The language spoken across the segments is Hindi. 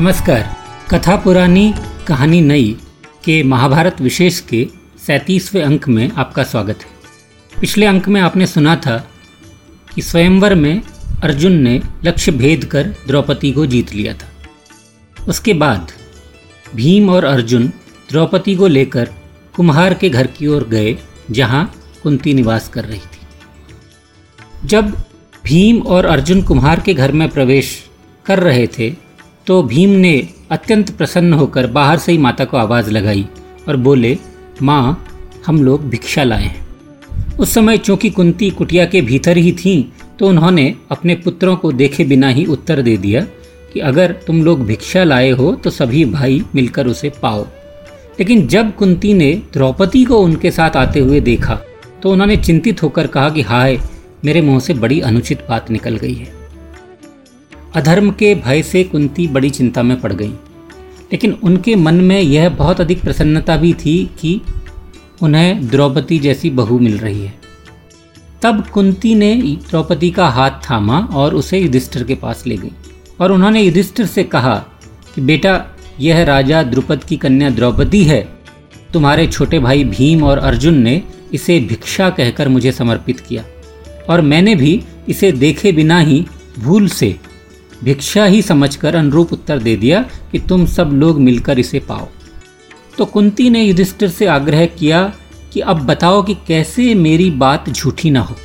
नमस्कार। कथा पुरानी कहानी नई के महाभारत विशेष के 37वें अंक में आपका स्वागत है। पिछले अंक में आपने सुना था कि स्वयंवर में अर्जुन ने लक्ष्य भेद कर द्रौपदी को जीत लिया था। उसके बाद भीम और अर्जुन द्रौपदी को लेकर कुम्हार के घर की ओर गए जहां कुंती निवास कर रही थी। जब भीम और अर्जुन कुम्हार के घर में प्रवेश कर रहे थे तो भीम ने अत्यंत प्रसन्न होकर बाहर से ही माता को आवाज़ लगाई और बोले, माँ हम लोग भिक्षा लाए हैं। उस समय चूँकि कुंती कुटिया के भीतर ही थीं तो उन्होंने अपने पुत्रों को देखे बिना ही उत्तर दे दिया कि अगर तुम लोग भिक्षा लाए हो तो सभी भाई मिलकर उसे पाओ। लेकिन जब कुंती ने द्रौपदी को उनके साथ आते हुए देखा तो उन्होंने चिंतित होकर कहा कि हाय, मेरे मुंह से बड़ी अनुचित बात निकल गई है। अधर्म के भय से कुंती बड़ी चिंता में पड़ गई, लेकिन उनके मन में यह बहुत अधिक प्रसन्नता भी थी कि उन्हें द्रौपदी जैसी बहू मिल रही है। तब कुंती ने द्रौपदी का हाथ थामा और उसे युधिष्ठिर के पास ले गई और उन्होंने युधिष्ठिर से कहा कि बेटा, यह राजा द्रुपद की कन्या द्रौपदी है। तुम्हारे छोटे भाई भीम और अर्जुन ने इसे भिक्षा कहकर मुझे समर्पित किया और मैंने भी इसे देखे बिना ही भूल से भिक्षा ही समझकर अनुरूप उत्तर दे दिया कि तुम सब लोग मिलकर इसे पाओ। तो कुंती ने युधिष्ठिर से आग्रह किया कि अब बताओ कि कैसे मेरी बात झूठी ना हो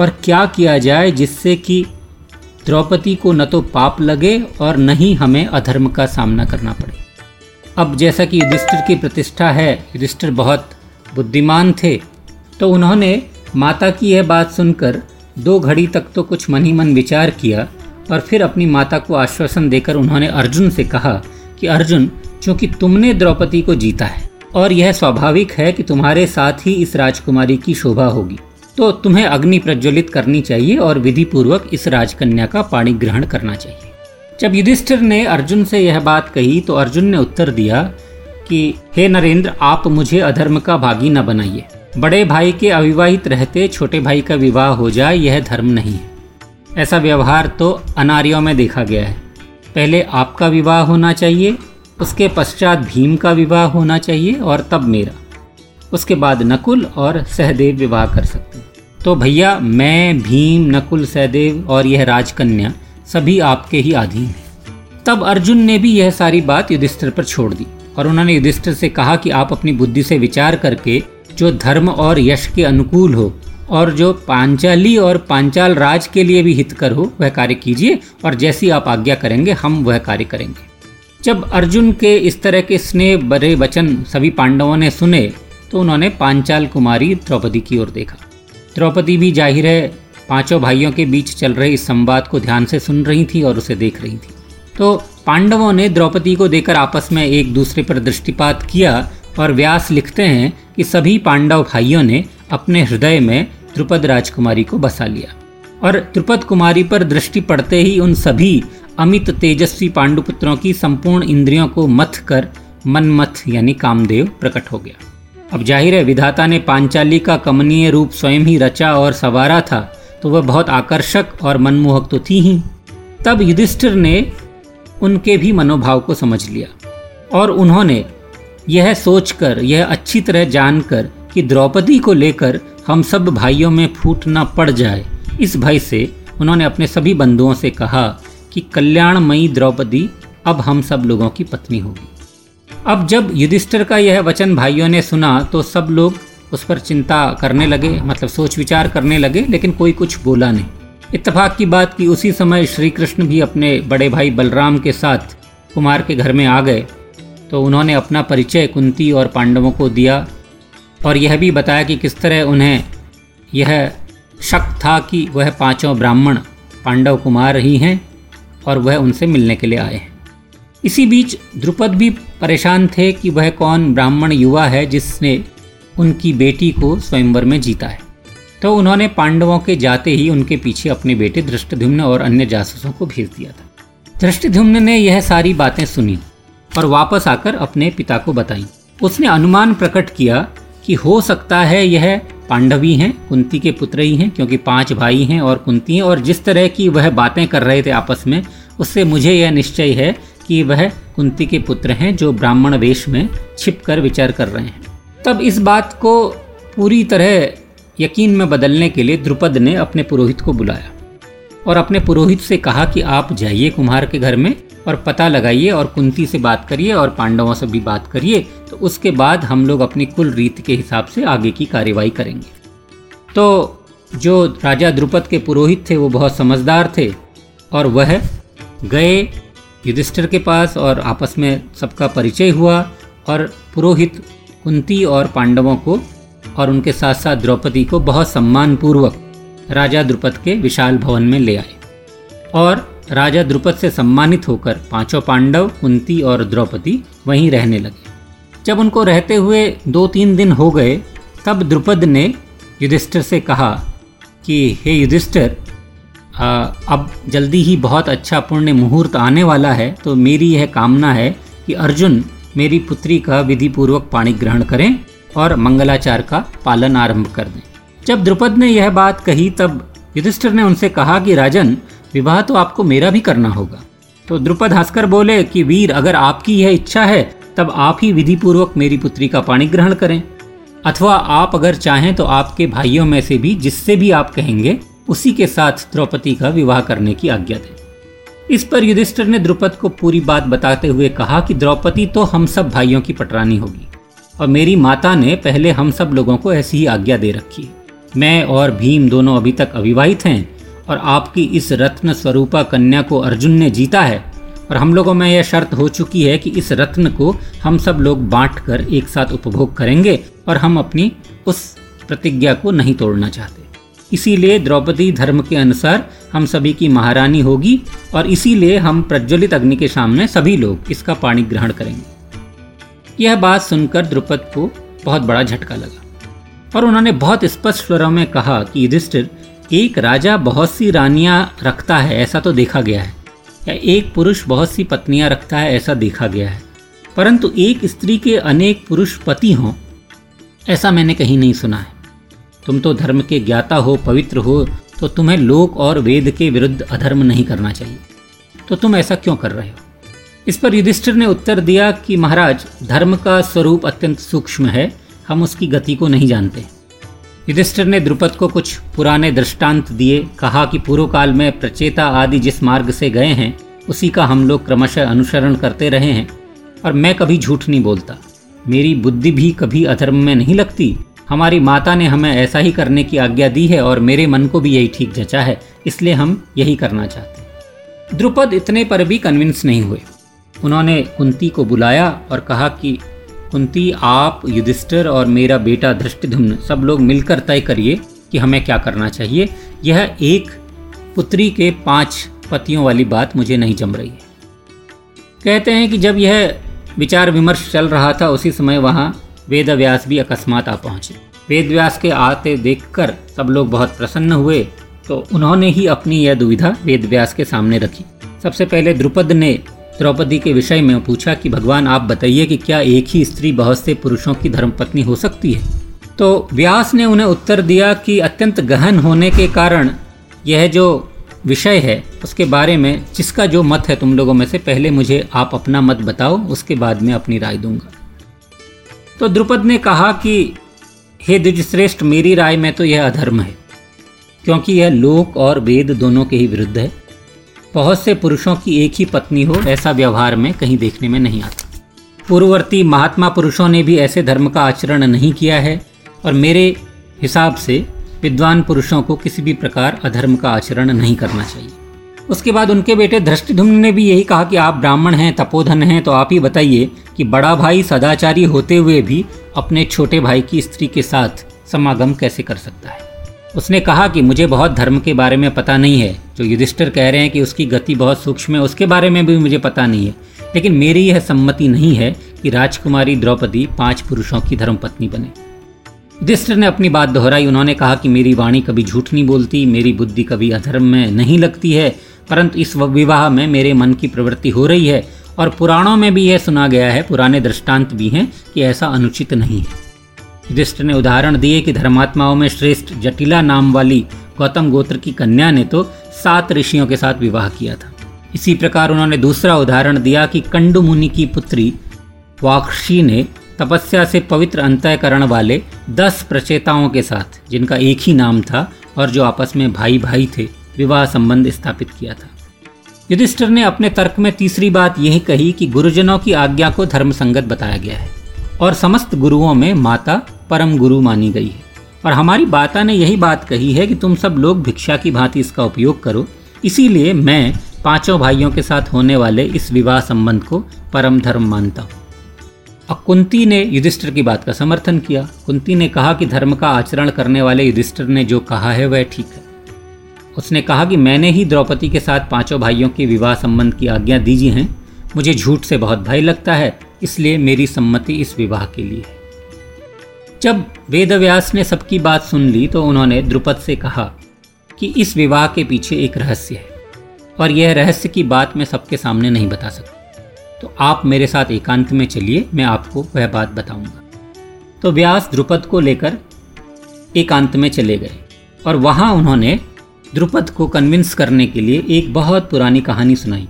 और क्या किया जाए जिससे कि द्रौपदी को न तो पाप लगे और न ही हमें अधर्म का सामना करना पड़े। अब जैसा कि युधिष्ठिर की प्रतिष्ठा है, युधिष्ठिर बहुत बुद्धिमान थे, तो उन्होंने माता की यह बात सुनकर 2 घड़ी तक तो कुछ मन ही मन विचार किया और फिर अपनी माता को आश्वासन देकर उन्होंने अर्जुन से कहा कि अर्जुन, चूँकि तुमने द्रौपदी को जीता है और यह स्वाभाविक है कि तुम्हारे साथ ही इस राजकुमारी की शोभा होगी, तो तुम्हें अग्नि प्रज्वलित करनी चाहिए और विधिपूर्वक इस राजकन्या का पाणी ग्रहण करना चाहिए। जब युधिष्ठिर ने अर्जुन से यह बात कही तो अर्जुन ने उत्तर दिया कि हे नरेंद्र, आप मुझे अधर्म का भागी न बनाइए। बड़े भाई के अविवाहित रहते छोटे भाई का विवाह हो जाए यह धर्म नहीं है। ऐसा व्यवहार तो अनार्यों में देखा गया है। पहले आपका विवाह होना चाहिए, उसके पश्चात भीम का विवाह होना चाहिए और तब मेरा, उसके बाद नकुल और सहदेव विवाह कर सकते हैं। तो भैया, मैं, भीम, नकुल, सहदेव और यह राजकन्या सभी आपके ही अधीन हैं। तब अर्जुन ने भी यह सारी बात युधिष्ठिर पर छोड़ दी और उन्होंने युधिष्ठिर से कहा कि आप अपनी बुद्धि से विचार करके जो धर्म और यश के अनुकूल हो और जो पांचाली और पांचाल राज के लिए भी हितकर हो वह कार्य कीजिए और जैसी आप आज्ञा करेंगे हम वह कार्य करेंगे। जब अर्जुन के इस तरह के स्नेह भरे वचन सभी पांडवों ने सुने तो उन्होंने पांचाल कुमारी द्रौपदी की ओर देखा। द्रौपदी भी जाहिर है पांचों भाइयों के बीच चल रहे इस संवाद को ध्यान से सुन रही थी और उसे देख रही थी। तो पांडवों ने द्रौपदी को देखकर आपस में एक दूसरे पर दृष्टिपात किया और व्यास लिखते हैं कि सभी पांडव भाइयों ने अपने हृदय में द्रुपद राजकुमारी को बसा लिया और द्रुपद कुमारी पर दृष्टि पड़ते ही उन सभी अमित तेजस्वी पांडुपुत्रों की संपूर्ण इंद्रियों को मथ कर मनमथ यानी कामदेव प्रकट हो गया। अब जाहिर है विधाता ने पांचाली का कमनीय रूप स्वयं ही रचा और सवारा था, तो वह बहुत आकर्षक और मनमोहक तो थी ही। तब युधिष्ठिर ने उनके भी मनोभाव को समझ लिया और उन्होंने यह सोचकर, यह अच्छी तरह जानकर कि द्रौपदी को लेकर हम सब भाइयों में फूट ना पड़ जाए, इस भय से उन्होंने अपने सभी बंधुओं से कहा कि कल्याणमयी द्रौपदी अब हम सब लोगों की पत्नी होगी। अब जब युधिष्ठिर का यह वचन भाइयों ने सुना तो सब लोग उस पर चिंता करने लगे, मतलब सोच विचार करने लगे, लेकिन कोई कुछ बोला नहीं। इत्तेफाक की बात कि उसी समय श्री कृष्ण भी अपने बड़े भाई बलराम के साथ कुमार के घर में आ गए, तो उन्होंने अपना परिचय कुंती और पांडवों को दिया और यह भी बताया कि किस तरह उन्हें यह शक था कि वह पाँचों ब्राह्मण पांडव कुमार ही हैं और वह उनसे मिलने के लिए आए हैं। इसी बीच द्रुपद भी परेशान थे कि वह कौन ब्राह्मण युवा है जिसने उनकी बेटी को स्वयंवर में जीता है, तो उन्होंने पांडवों के जाते ही उनके पीछे अपने बेटे धृष्टद्युम्न और अन्य जासूसों को भेज दिया था। धृष्टद्युम्न ने यह सारी बातें सुनी और वापस आकर अपने पिता को बताई। उसने अनुमान प्रकट किया कि हो सकता है यह पांडवी हैं, कुंती के पुत्र ही हैं, क्योंकि 5 भाई हैं और कुंती हैं और जिस तरह की वह बातें कर रहे थे आपस में उससे मुझे यह निश्चय है कि वह कुंती के पुत्र हैं जो ब्राह्मण वेश में छिपकर विचार कर रहे हैं। तब इस बात को पूरी तरह यकीन में बदलने के लिए द्रुपद ने अपने पुरोहित को बुलाया और अपने पुरोहित से कहा कि आप जाइए कुम्हार के घर में और पता लगाइए और कुंती से बात करिए और पांडवों से भी बात करिए, तो उसके बाद हम लोग अपनी कुल रीत के हिसाब से आगे की कार्यवाही करेंगे। तो जो राजा द्रुपद के पुरोहित थे वो बहुत समझदार थे और वह गए युधिष्ठिर के पास और आपस में सबका परिचय हुआ और पुरोहित कुंती और पांडवों को और उनके साथ साथ द्रौपदी को बहुत सम्मानपूर्वक राजा द्रुपद के विशाल भवन में ले आए और राजा द्रुपद से सम्मानित होकर पांचों पांडव, कुंती और द्रौपदी वहीं रहने लगे। जब उनको रहते हुए 2-3 दिन हो गए तब द्रुपद ने युधिष्ठिर से कहा कि हे युधिष्ठिर, अब जल्दी ही बहुत अच्छा पुण्य मुहूर्त आने वाला है, तो मेरी यह कामना है कि अर्जुन मेरी पुत्री का विधिपूर्वक पाणी ग्रहण करें और मंगलाचार का पालन आरंभ कर दें। जब द्रुपद ने यह बात कही तब युधिष्ठिर ने उनसे कहा कि राजन, विवाह तो आपको मेरा भी करना होगा। तो द्रुपद हंसकर बोले कि वीर, अगर आपकी यह इच्छा है तब आप ही विधिपूर्वक मेरी पुत्री का पाणी ग्रहण करें, अथवा आप अगर चाहें तो आपके भाइयों में से भी जिससे भी आप कहेंगे उसी के साथ द्रौपदी का विवाह करने की आज्ञा दें। इस पर युधिष्ठिर ने द्रुपद को पूरी बात बताते हुए कहा कि द्रौपदी तो हम सब भाइयों की पटरानी होगी और मेरी माता ने पहले हम सब लोगों को ऐसी ही आज्ञा दे रखी है। मैं और भीम दोनों अभी तक अविवाहित हैं और आपकी इस रत्न स्वरूपा कन्या को अर्जुन ने जीता है और हम लोगों में यह शर्त हो चुकी है कि इस रत्न को हम सब लोग बांट कर एक साथ उपभोग करेंगे और हम अपनी उस प्रतिज्ञा को नहीं तोड़ना चाहते। इसीलिए द्रौपदी धर्म के अनुसार हम सभी की महारानी होगी और इसीलिए हम प्रज्वलित अग्नि के सामने सभी लोग इसका पाणी ग्रहण करेंगे। यह बात सुनकर द्रुपद को बहुत बड़ा झटका लगा और उन्होंने बहुत स्पष्ट स्वरों में कहा कि युधिष्ठिर, एक राजा बहुत सी रानियां रखता है ऐसा तो देखा गया है, या एक पुरुष बहुत सी पत्नियां रखता है ऐसा देखा गया है, परंतु एक स्त्री के अनेक पुरुष पति हों ऐसा मैंने कहीं नहीं सुना है। तुम तो धर्म के ज्ञाता हो, पवित्र हो, तो तुम्हें लोक और वेद के विरुद्ध अधर्म नहीं करना चाहिए, तो तुम ऐसा क्यों कर रहे हो? इस पर युधिष्ठिर ने उत्तर दिया कि महाराज, धर्म का स्वरूप अत्यंत सूक्ष्म है, हम उसकी गति को नहीं जानते। युधिष्ठिर ने द्रुपद को कुछ पुराने दृष्टांत दिए, कहा कि पूर्व काल में प्रचेता आदि जिस मार्ग से गए हैं उसी का हम लोग क्रमशः अनुसरण करते रहे हैं और मैं कभी झूठ नहीं बोलता, मेरी बुद्धि भी कभी अधर्म में नहीं लगती। हमारी माता ने हमें ऐसा ही करने की आज्ञा दी है और मेरे मन को भी यही ठीक जचा है, इसलिए हम यही करना चाहते हैं। द्रुपद इतने पर भी कन्विंस नहीं हुए। उन्होंने कुंती को बुलाया और कहा कि कुंती, आप, युधिष्ठिर और मेरा बेटा धृष्टद्युम्न सब लोग मिलकर तय करिए कि हमें क्या करना चाहिए। यह एक पुत्री के 5 पतियों वाली बात मुझे नहीं जम रही है। कहते हैं कि जब यह विचार विमर्श चल रहा था उसी समय वहाँ वेदव्यास भी अकस्मात आ पहुँचे। वेदव्यास के आते देखकर सब लोग बहुत प्रसन्न हुए, तो उन्होंने ही अपनी यह दुविधा वेदव्यास के सामने रखी। सबसे पहले द्रुपद ने द्रौपदी के विषय में पूछा कि भगवान, आप बताइए कि क्या एक ही स्त्री बहुत से पुरुषों की धर्मपत्नी हो सकती है? तो व्यास ने उन्हें उत्तर दिया कि अत्यंत गहन होने के कारण यह जो विषय है उसके बारे में जिसका जो मत है तुम लोगों में से पहले मुझे आप अपना मत बताओ, उसके बाद मैं अपनी राय दूंगा। तो द्रुपद ने कहा कि हे द्विजश्रेष्ठ, मेरी राय में तो यह अधर्म है, क्योंकि यह लोक और वेद दोनों के ही विरुद्ध है। बहुत से पुरुषों की एक ही पत्नी हो ऐसा व्यवहार में कहीं देखने में नहीं आता। पूर्ववर्ती महात्मा पुरुषों ने भी ऐसे धर्म का आचरण नहीं किया है और मेरे हिसाब से विद्वान पुरुषों को किसी भी प्रकार अधर्म का आचरण नहीं करना चाहिए। उसके बाद उनके बेटे धृष्टद्युम्न ने भी यही कहा कि आप ब्राह्मण हैं, तपोधन हैं, तो आप ही बताइए कि बड़ा भाई सदाचारी होते हुए भी अपने छोटे भाई की स्त्री के साथ समागम कैसे कर सकता है? उसने कहा कि मुझे बहुत धर्म के बारे में पता नहीं है। जो युधिष्ठिर कह रहे हैं कि उसकी गति बहुत सूक्ष्म है उसके बारे में भी मुझे पता नहीं है, लेकिन मेरी यह सम्मति नहीं है कि राजकुमारी द्रौपदी 5 पुरुषों की धर्मपत्नी बने। युधिष्ठिर ने अपनी बात दोहराई। उन्होंने कहा कि मेरी वाणी कभी झूठ नहीं बोलती, मेरी बुद्धि कभी अधर्म में नहीं लगती है, परंतु इस विवाह में मेरे मन की प्रवृत्ति हो रही है और पुराणों में भी यह सुना गया है, पुराने दृष्टांत भी हैं कि ऐसा अनुचित नहीं है। युधिष्ठिर ने उदाहरण दिए कि धर्मात्माओं में श्रेष्ठ जटिला नाम वाली गौतम गोत्र की कन्या ने तो 7 ऋषियों के साथ विवाह किया था। इसी प्रकार उन्होंने दूसरा उदाहरण दिया कि कंड मुनि की पुत्री वाक्षी ने तपस्या से पवित्र अंतःकरण वाले 10 प्रचेताओं के साथ, जिनका एक ही नाम था और जो आपस में भाई भाई थे, विवाह संबंध स्थापित किया था। युधिष्ठिर ने अपने तर्क में तीसरी बात यह कही कि गुरुजनों की आज्ञा को धर्मसंगत बताया गया है और समस्त गुरुओं में माता परम गुरु मानी गई है, और हमारी माता ने यही बात कही है कि तुम सब लोग भिक्षा की भांति इसका उपयोग करो। इसीलिए मैं पांचों भाइयों के साथ होने वाले इस विवाह संबंध को परम धर्म मानता हूँ। अब कुंती ने युधिष्ठिर की बात का समर्थन किया। कुंती ने कहा कि धर्म का आचरण करने वाले युधिष्ठिर ने जो कहा है वह ठीक है। उसने कहा कि मैंने ही द्रौपदी के साथ पांचों भाइयों के विवाह संबंध की आज्ञा दीजी है। मुझे झूठ से बहुत भय लगता है, इसलिए मेरी सम्मति इस विवाह के लिए है। जब वेदव्यास ने सबकी बात सुन ली तो उन्होंने द्रुपद से कहा कि इस विवाह के पीछे एक रहस्य है और यह रहस्य की बात मैं सबके सामने नहीं बता सकता, तो आप मेरे साथ एकांत में चलिए, मैं आपको वह बात बताऊंगा। तो व्यास द्रुपद को लेकर एकांत में चले गए और वहाँ उन्होंने द्रुपद को कन्विंस करने के लिए एक बहुत पुरानी कहानी सुनाई,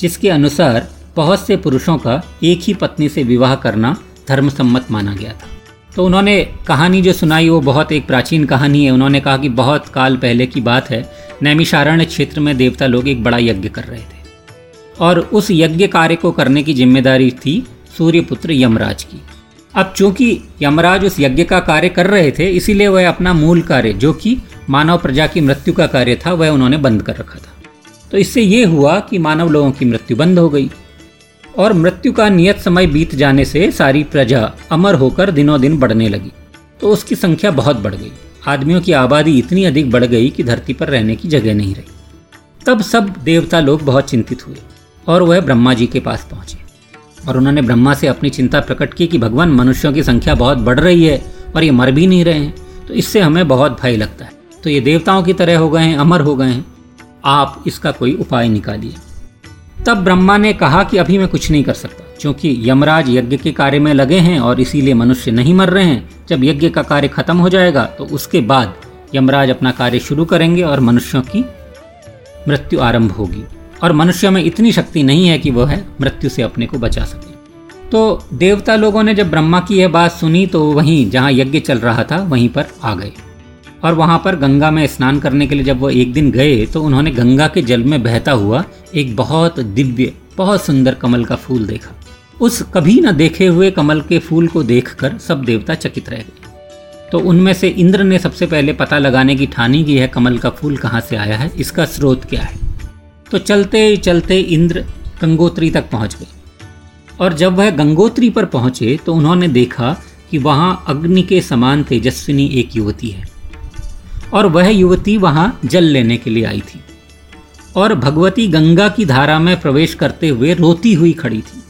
जिसके अनुसार बहुत से पुरुषों का एक ही पत्नी से विवाह करना धर्मसम्मत माना गया था। तो उन्होंने कहानी जो सुनाई वो बहुत एक प्राचीन कहानी है। उन्होंने कहा कि बहुत काल पहले की बात है, नैमिषारण्य क्षेत्र में देवता लोग एक बड़ा यज्ञ कर रहे थे और उस यज्ञ कार्य को करने की जिम्मेदारी थी सूर्यपुत्र यमराज की। अब चूँकि यमराज उस यज्ञ का कार्य कर रहे थे, इसीलिए वह अपना मूल कार्य, जो कि मानव प्रजा की मृत्यु का कार्य था, वह उन्होंने बंद कर रखा था। तो इससे ये हुआ कि मानव लोगों की मृत्यु बंद हो गई और मृत्यु का नियत समय बीत जाने से सारी प्रजा अमर होकर दिनों दिन बढ़ने लगी। तो उसकी संख्या बहुत बढ़ गई। आदमियों की आबादी इतनी अधिक बढ़ गई कि धरती पर रहने की जगह नहीं रही। तब सब देवता लोग बहुत चिंतित हुए और वह ब्रह्मा जी के पास पहुँचे और उन्होंने ब्रह्मा से अपनी चिंता प्रकट की कि भगवान, मनुष्यों की संख्या बहुत बढ़ रही है और ये मर भी नहीं रहे हैं, तो इससे हमें बहुत भय लगता है। तो ये देवताओं की तरह हो गए हैं, अमर हो गए हैं, आप इसका कोई उपाय निकालिए। तब ब्रह्मा ने कहा कि अभी मैं कुछ नहीं कर सकता, क्योंकि यमराज यज्ञ के कार्य में लगे हैं और इसीलिए मनुष्य नहीं मर रहे हैं। जब यज्ञ का कार्य खत्म हो जाएगा तो उसके बाद यमराज अपना कार्य शुरू करेंगे और मनुष्यों की मृत्यु आरंभ होगी, और मनुष्यों में इतनी शक्ति नहीं है कि वह मृत्यु से अपने को बचा सके। तो देवता लोगों ने जब ब्रह्मा की यह बात सुनी तो वहीं जहाँ यज्ञ चल रहा था वहीं पर आ गए, और वहाँ पर गंगा में स्नान करने के लिए जब वो एक दिन गए तो उन्होंने गंगा के जल में बहता हुआ एक बहुत दिव्य, बहुत सुंदर कमल का फूल देखा। उस कभी न देखे हुए कमल के फूल को देखकर सब देवता चकित रह गए। तो उनमें से इंद्र ने सबसे पहले पता लगाने की ठानी कि यह कमल का फूल कहाँ से आया है, इसका स्रोत क्या है। तो चलते चलते इंद्र गंगोत्री तक पहुँच गए, और जब वह गंगोत्री पर पहुँचे तो उन्होंने देखा कि वहाँ अग्नि के समान तेजस्विनी एक युवती है, और वह युवती वहाँ जल लेने के लिए आई थी और भगवती गंगा की धारा में प्रवेश करते हुए रोती हुई खड़ी थी।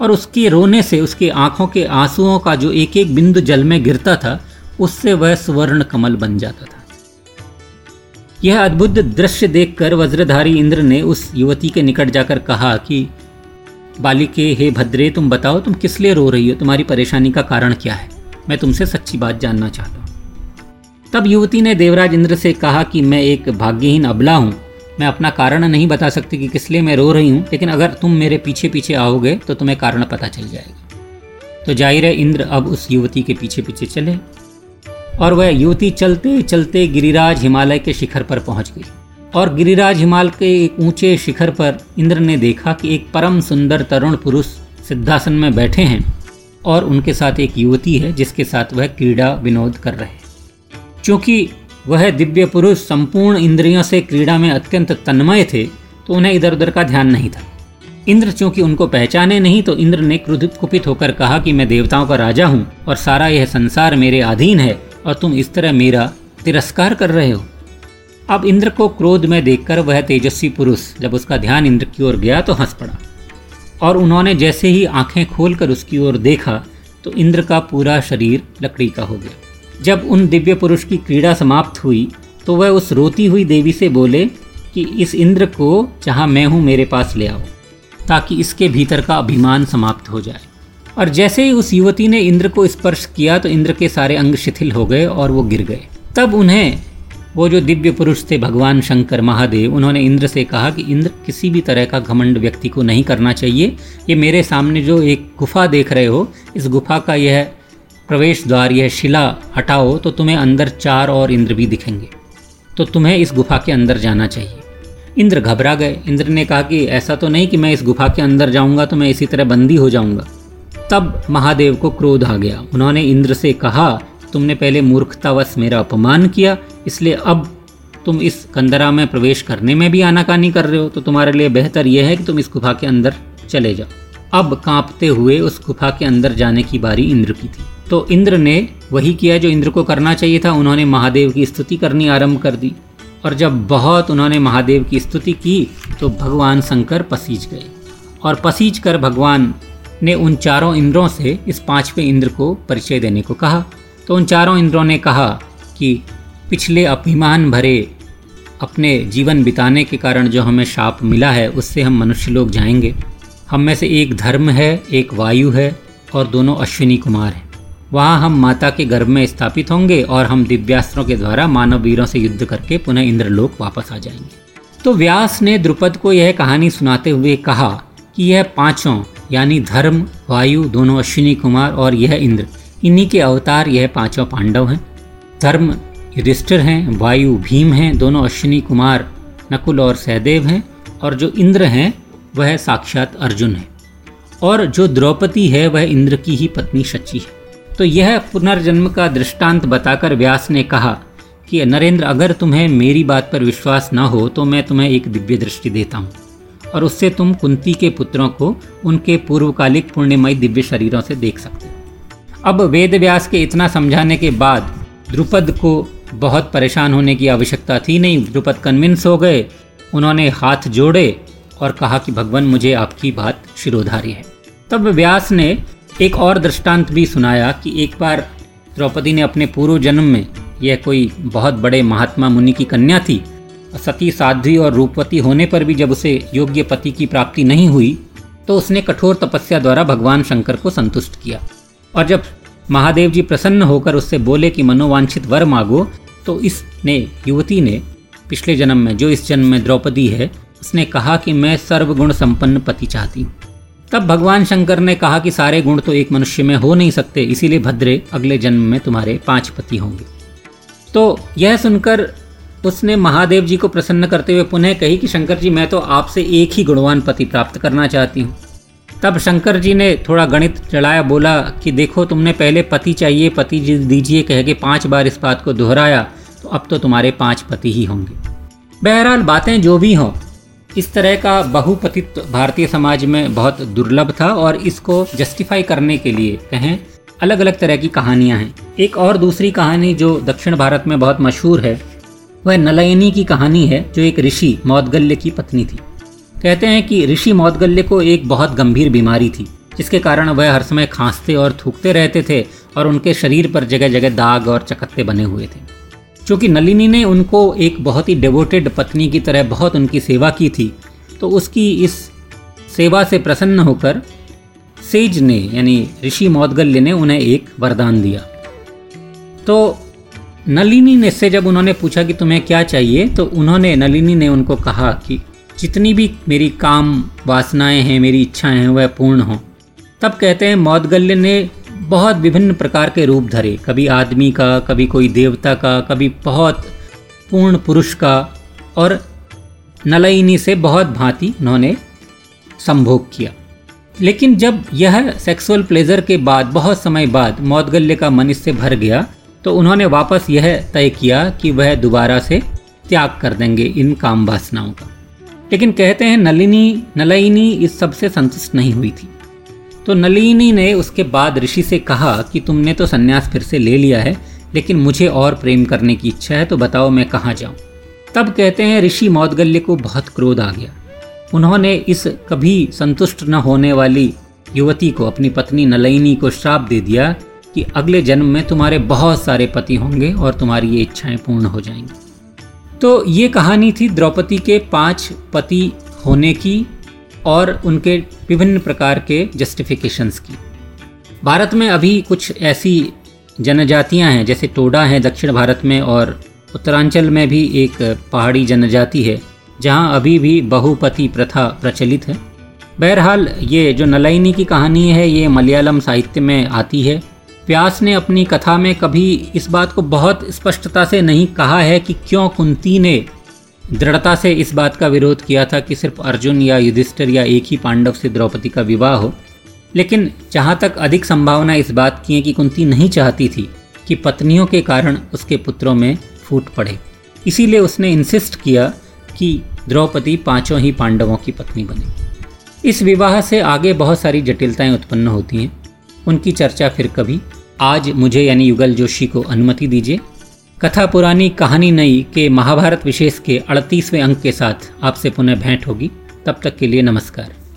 और उसके रोने से उसके आँखों के आंसुओं का जो एक एक बिंदु जल में गिरता था, उससे वह सुवर्ण कमल बन जाता था। यह अद्भुत दृश्य देखकर वज्रधारी इंद्र ने उस युवती के निकट जाकर कहा कि बालिके, हे भद्रे, तुम बताओ, तुम किस लिए रो रही हो, तुम्हारी परेशानी का कारण क्या है, मैं तुमसे सच्ची बात जानना चाहता हूँ। तब युवती ने देवराज इंद्र से कहा कि मैं एक भाग्यहीन अबला हूँ, मैं अपना कारण नहीं बता सकती कि किस लिए मैं रो रही हूँ, लेकिन अगर तुम मेरे पीछे पीछे आओगे तो तुम्हें कारण पता चल जाएगा। तो जाहिर है इंद्र अब उस युवती के पीछे पीछे चले, और वह युवती चलते चलते गिरिराज हिमालय के शिखर पर पहुँच गई। और गिरिराज हिमालय के एक ऊँचे शिखर पर इंद्र ने देखा कि एक परम सुंदर तरुण पुरुष सिद्धासन में बैठे हैं और उनके साथ एक युवती है जिसके साथ वह क्रीड़ा विनोद कर रहे हैं। क्योंकि वह दिव्य पुरुष संपूर्ण इंद्रियों से क्रीड़ा में अत्यंत तन्मय थे, तो उन्हें इधर उधर का ध्यान नहीं था। इंद्र चूँकि उनको पहचाने नहीं, तो इंद्र ने क्रुधित कुपित होकर कहा कि मैं देवताओं का राजा हूँ और सारा यह संसार मेरे अधीन है, और तुम इस तरह मेरा तिरस्कार कर रहे हो। अब इंद्र को क्रोध में देखकर वह तेजस्वी पुरुष, जब उसका ध्यान इंद्र की ओर गया तो हंस पड़ा, और उन्होंने जैसे ही आँखें खोलकर उसकी ओर देखा तो इंद्र का पूरा शरीर लकड़ी का हो गया। जब उन दिव्य पुरुष की क्रीड़ा समाप्त हुई तो वह उस रोती हुई देवी से बोले कि इस इंद्र को जहाँ मैं हूँ मेरे पास ले आओ, ताकि इसके भीतर का अभिमान समाप्त हो जाए। और जैसे ही उस युवती ने इंद्र को स्पर्श किया तो इंद्र के सारे अंग शिथिल हो गए और वो गिर गए। तब उन्हें वो जो दिव्य पुरुष थे भगवान शंकर महादेव, उन्होंने इंद्र से कहा कि इंद्र, किसी भी तरह का घमंड व्यक्ति को नहीं करना चाहिए। ये मेरे सामने जो एक गुफा देख रहे हो, इस गुफा का यह प्रवेश द्वार, यह शिला हटाओ तो तुम्हें अंदर चार और इंद्र भी दिखेंगे, तो तुम्हें इस गुफा के अंदर जाना चाहिए। इंद्र घबरा गए। इंद्र ने कहा कि ऐसा तो नहीं कि मैं इस गुफा के अंदर जाऊंगा तो मैं इसी तरह बंदी हो जाऊंगा। तब महादेव को क्रोध आ गया। उन्होंने इंद्र से कहा, तुमने पहले मूर्खतावश मेरा अपमान किया, इसलिए अब तुम इस कंदरा में प्रवेश करने में भी आनाकानी कर रहे हो, तो तुम्हारे लिए बेहतर यह है कि तुम इस गुफा के अंदर चले जाओ। अब कांपते हुए उस गुफा के अंदर जाने की बारी इंद्र की थी। तो इंद्र ने वही किया जो इंद्र को करना चाहिए था। उन्होंने महादेव की स्तुति करनी आरंभ कर दी, और जब बहुत उन्होंने महादेव की स्तुति की तो भगवान शंकर पसीज गए, और पसीज कर भगवान ने उन चारों इंद्रों से इस पांचवें इंद्र को परिचय देने को कहा। तो उन चारों इंद्रों ने कहा कि पिछले अभिमान भरे अपने जीवन बिताने के कारण जो हमें शाप मिला है, उससे हम मनुष्य लोग जाएंगे। हम में से एक धर्म है, एक वायु है, और दोनों अश्विनी कुमार हैं। वहाँ हम माता के गर्भ में स्थापित होंगे और हम दिव्यास्त्रों के द्वारा मानव वीरों से युद्ध करके पुनः इंद्रलोक वापस आ जाएंगे। तो व्यास ने द्रुपद को यह कहानी सुनाते हुए कहा कि यह पाँचों, यानी धर्म, वायु, दोनों अश्विनी कुमार और यह इंद्र, इन्हीं के अवतार यह पांचों पांडव हैं। धर्म युधिष्ठिर हैं, वायु भीम हैं, दोनों अश्विनी कुमार नकुल और सहदेव हैं, और जो इंद्र हैं वह साक्षात अर्जुन हैं, और जो द्रौपदी है वह इंद्र की ही पत्नी शची है। तो यह पुनर्जन्म का दृष्टांत बताकर व्यास ने कहा कि नरेंद्र, अगर तुम्हें मेरी बात पर विश्वास न हो तो मैं तुम्हें एक दिव्य दृष्टि देता हूँ, और उससे तुम कुंती के पुत्रों को उनके पूर्वकालिक पुण्यमय दिव्य शरीरों से देख सकते हो। अब वेदव्यास के इतना समझाने के बाद द्रुपद को बहुत परेशान होने की आवश्यकता थी नहीं। द्रुपद कन्विंस हो गए। उन्होंने हाथ जोड़े और कहा कि भगवान, मुझे आपकी बात शिरोधार्य है। तब व्यास ने एक और दृष्टांत भी सुनाया कि एक बार द्रौपदी ने अपने पूर्व जन्म में, यह कोई बहुत बड़े महात्मा मुनि की कन्या थी, सती साध्वी और रूपवती होने पर भी जब उसे योग्य पति की प्राप्ति नहीं हुई तो उसने कठोर तपस्या द्वारा भगवान शंकर को संतुष्ट किया, और जब महादेव जी प्रसन्न होकर उससे बोले कि मनोवांछित वर मांगो, तो इसने, युवती ने, पिछले जन्म में, जो इस जन्म में द्रौपदी है, उसने कहा कि मैं सर्वगुण संपन्न पति चाहती हूँ। तब भगवान शंकर ने कहा कि सारे गुण तो एक मनुष्य में हो नहीं सकते, इसीलिए भद्रे, अगले जन्म में तुम्हारे 5 पति होंगे। तो यह सुनकर उसने महादेव जी को प्रसन्न करते हुए पुनः कही कि शंकर जी, मैं तो आपसे एक ही गुणवान पति प्राप्त करना चाहती हूँ। तब शंकर जी ने थोड़ा गणित चलाया, बोला कि देखो, तुमने पहले पति चाहिए, पति जी दीजिए कह के 5 बार इस बात को दोहराया, तो अब तो तुम्हारे 5 पति ही होंगे। बहरहाल, बातें जो भी हों, इस तरह का बहुपतित्व भारतीय समाज में बहुत दुर्लभ था, और इसको जस्टिफाई करने के लिए कहें अलग अलग तरह की कहानियाँ हैं। एक और दूसरी कहानी जो दक्षिण भारत में बहुत मशहूर है वह नलायनी की कहानी है, जो एक ऋषि मौद्गल्य की पत्नी थी। कहते हैं कि ऋषि मौद्गल्य को एक बहुत गंभीर बीमारी थी, जिसके कारण वह हर समय खांसते और थूकते रहते थे, और उनके शरीर पर जगह जगह दाग और चकत्ते बने हुए थे। क्योंकि नलिनी ने उनको एक बहुत ही डेवोटेड पत्नी की तरह बहुत उनकी सेवा की थी, तो उसकी इस सेवा से प्रसन्न होकर सेज ने, यानी ऋषि मौद्गल्य ने, उन्हें एक वरदान दिया। तो नलिनी ने से जब उन्होंने पूछा कि तुम्हें क्या चाहिए, तो उन्होंने, नलिनी ने उनको कहा कि जितनी भी मेरी काम वासनाएं हैं, मेरी इच्छाएं हैं, वह पूर्ण हों। तब कहते हैं मौद्गल्य ने बहुत विभिन्न प्रकार के रूप धरे, कभी आदमी का, कभी कोई देवता का, कभी बहुत पूर्ण पुरुष का, और नलायनी से बहुत भांति उन्होंने संभोग किया। लेकिन जब यह सेक्सुअल प्लेजर के बाद बहुत समय बाद मौद्गल्य का मन इससे भर गया, तो उन्होंने वापस यह तय किया कि वह दोबारा से त्याग कर देंगे इन काम वासनाओं का। लेकिन कहते हैं नलायनी इस सब से संतुष्ट नहीं हुई थी। तो नलिनी ने उसके बाद ऋषि से कहा कि तुमने तो संन्यास फिर से ले लिया है, लेकिन मुझे और प्रेम करने की इच्छा है, तो बताओ मैं कहाँ जाऊँ। तब कहते हैं ऋषि मौद्गल्य को बहुत क्रोध आ गया। उन्होंने इस कभी संतुष्ट न होने वाली युवती को, अपनी पत्नी नलायनी को श्राप दे दिया कि अगले जन्म में तुम्हारे बहुत सारे पति होंगे और तुम्हारी ये इच्छाएं पूर्ण हो जाएंगी। तो ये कहानी थी द्रौपदी के 5 पति होने की और उनके विभिन्न प्रकार के जस्टिफिकेशंस की। भारत में अभी कुछ ऐसी जनजातियां हैं, जैसे टोडा हैं दक्षिण भारत में, और उत्तरांचल में भी एक पहाड़ी जनजाति है जहाँ अभी भी बहुपति प्रथा प्रचलित है। बहरहाल ये जो नलायनी की कहानी है ये मलयालम साहित्य में आती है। व्यास ने अपनी कथा में कभी इस बात को बहुत स्पष्टता से नहीं कहा है कि क्यों कुंती ने दृढ़ता से इस बात का विरोध किया था कि सिर्फ अर्जुन या युधिष्ठिर या एक ही पांडव से द्रौपदी का विवाह हो, लेकिन जहाँ तक अधिक संभावना इस बात की है कि कुंती नहीं चाहती थी कि पत्नियों के कारण उसके पुत्रों में फूट पड़े, इसीलिए उसने इंसिस्ट किया कि द्रौपदी पांचों ही पांडवों की पत्नी बने। इस विवाह से आगे बहुत सारी जटिलताएं उत्पन्न होती हैं, उनकी चर्चा फिर कभी। आज मुझे यानी युगल जोशी को अनुमति दीजिए। कथा पुरानी कहानी नई के महाभारत विशेष के 38वें अंक के साथ आपसे पुनः भेंट होगी। तब तक के लिए नमस्कार।